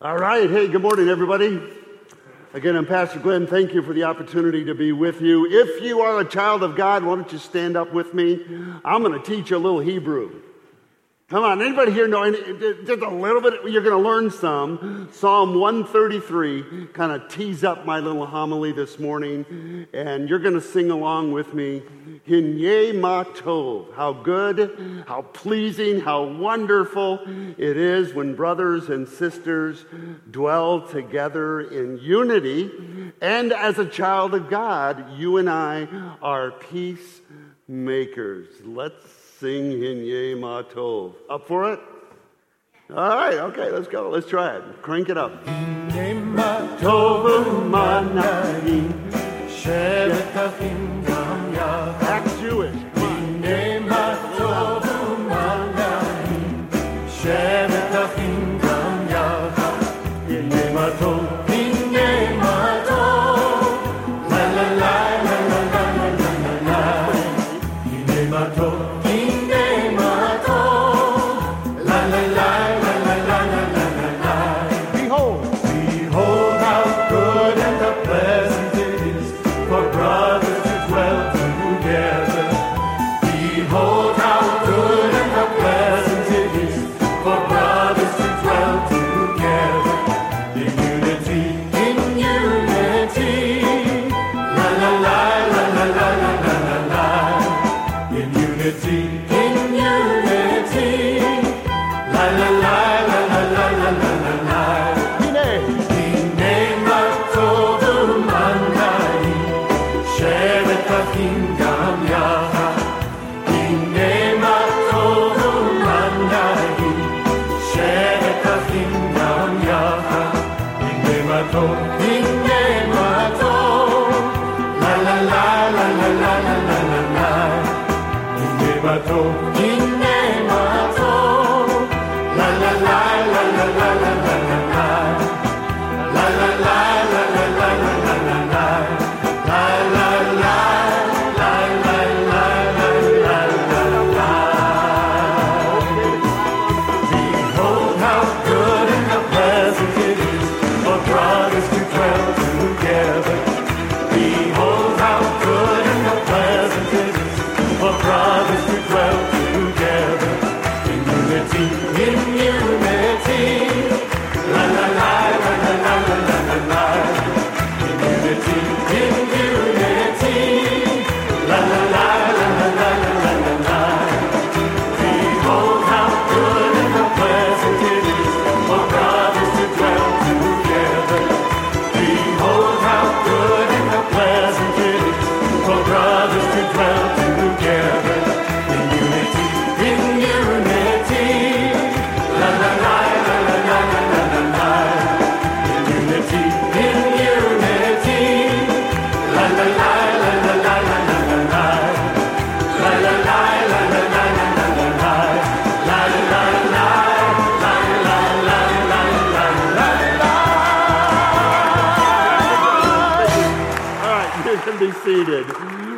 All right. Hey, good morning, everybody. Again, I'm Pastor Glenn. Thank you for the opportunity to be with you. If you are a child of God, why don't you stand up with me? I'm going to teach you a little Hebrew. Come on, anybody here know just a little bit? You're going to learn some. Psalm 133 kind of tees up my little homily this morning, and you're going to sing along with me. Hin Yeh Ma Tov. How good, how pleasing, how wonderful it is when brothers and sisters dwell together in unity. And as a child of God, you and I are peacemakers. Let's sing Hin Yeh Ma Tov. Up for it? All right, okay, let's go. Let's try it. Crank it up. Hin Yeh Ma Tov Umanayim, Shem Etachim Gam Yacham. That's Jewish. Hin Yeh Ma Tov Umanayim, Shem Etachim Gam Yacham. Hin Yeh Ma Tov.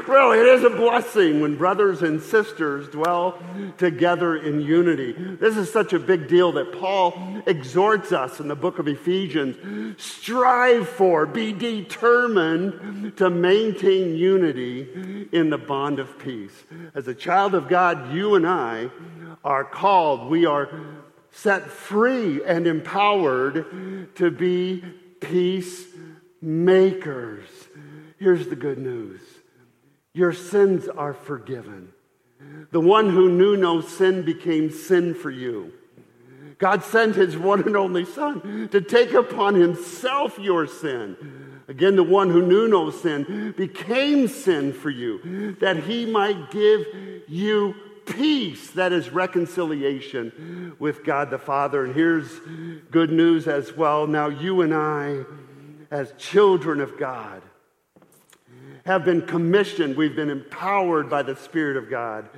Really, it is a blessing when brothers and sisters dwell together in unity. This is such a big deal that Paul exhorts us in the book of Ephesians. Strive for, be determined to maintain unity in the bond of peace. As a child of God, you and I are called, we are set free and empowered to be peacemakers. Here's the good news. Your sins are forgiven. The one who knew no sin became sin for you. God sent his one and only Son to take upon himself your sin. Again, the one who knew no sin became sin for you, that he might give you peace, that is reconciliation with God the Father. And here's good news as well. Now you and I, as children of God, have been commissioned, we've been empowered by the Spirit of God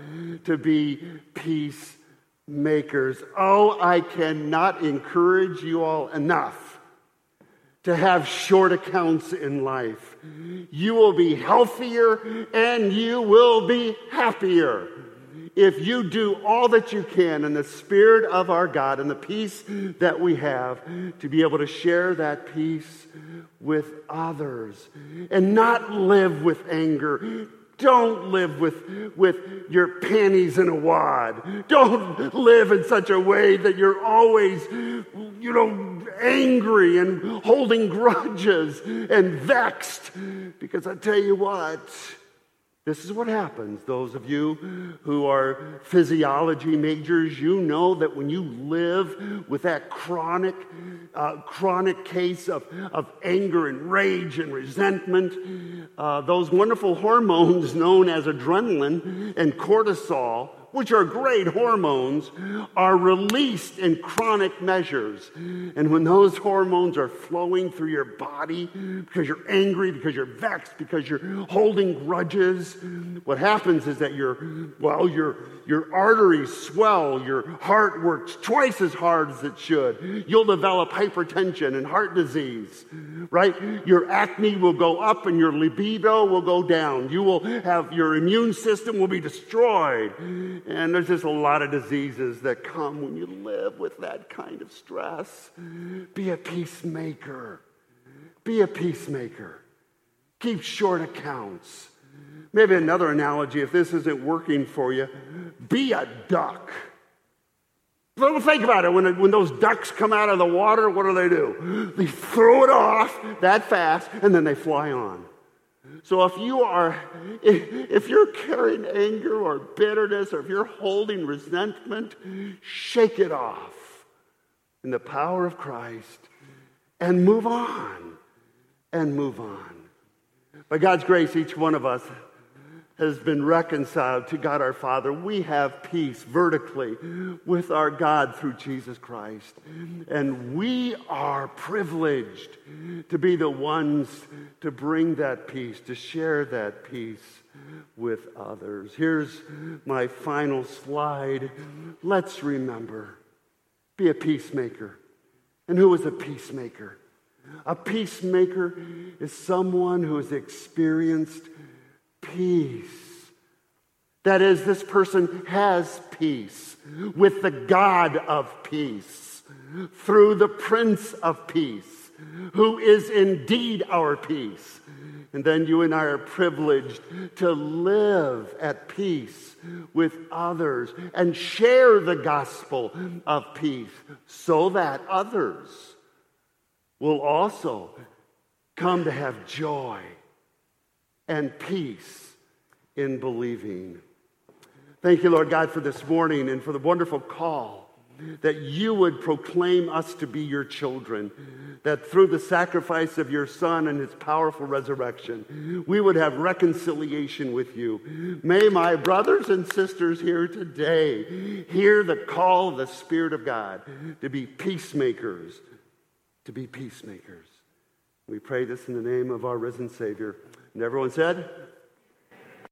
to be peacemakers. Oh, I cannot encourage you all enough to have short accounts in life. You will be healthier and you will be happier if you do all that you can in the Spirit of our God and the peace that we have, to be able to share that peace with others and not live with anger. Don't live with your panties in a wad. Don't live in such a way that you're always, angry and holding grudges and vexed. Because I tell you what, this is what happens. Those of you who are physiology majors, you know that when you live with that chronic case of anger and rage and resentment, those wonderful hormones known as adrenaline and cortisol, which are great hormones, are released in chronic measures. And when those hormones are flowing through your body because you're angry, because you're vexed, because you're holding grudges, what happens is that your arteries swell, your heart works twice as hard as it should. You'll develop hypertension and heart disease, right? Your acne will go up and your libido will go down. You will have, your immune system will be destroyed. And there's just a lot of diseases that come when you live with that kind of stress. Be a peacemaker. Be a peacemaker. Keep short accounts. Maybe another analogy, if this isn't working for you, be a duck. Don't think about it. When those ducks come out of the water, what do? They throw it off that fast, and then they fly on. So if you're carrying anger or bitterness, or if you're holding resentment, shake it off in the power of Christ and move on, and move on. By God's grace, each one of us has been reconciled to God our Father. We have peace vertically with our God through Jesus Christ. And we are privileged to be the ones to bring that peace, to share that peace with others. Here's my final slide. Let's remember, be a peacemaker. And who is a peacemaker? A peacemaker is someone who has experienced peace. That is, this person has peace with the God of peace, through the Prince of Peace, who is indeed our peace. And then you and I are privileged to live at peace with others and share the gospel of peace so that others will also come to have joy and peace in believing. Thank you, Lord God, for this morning and for the wonderful call that you would proclaim us to be your children, that through the sacrifice of your Son and his powerful resurrection, we would have reconciliation with you. May my brothers and sisters here today hear the call of the Spirit of God to be peacemakers. To be peacemakers. We pray this in the name of our risen Savior. And everyone said...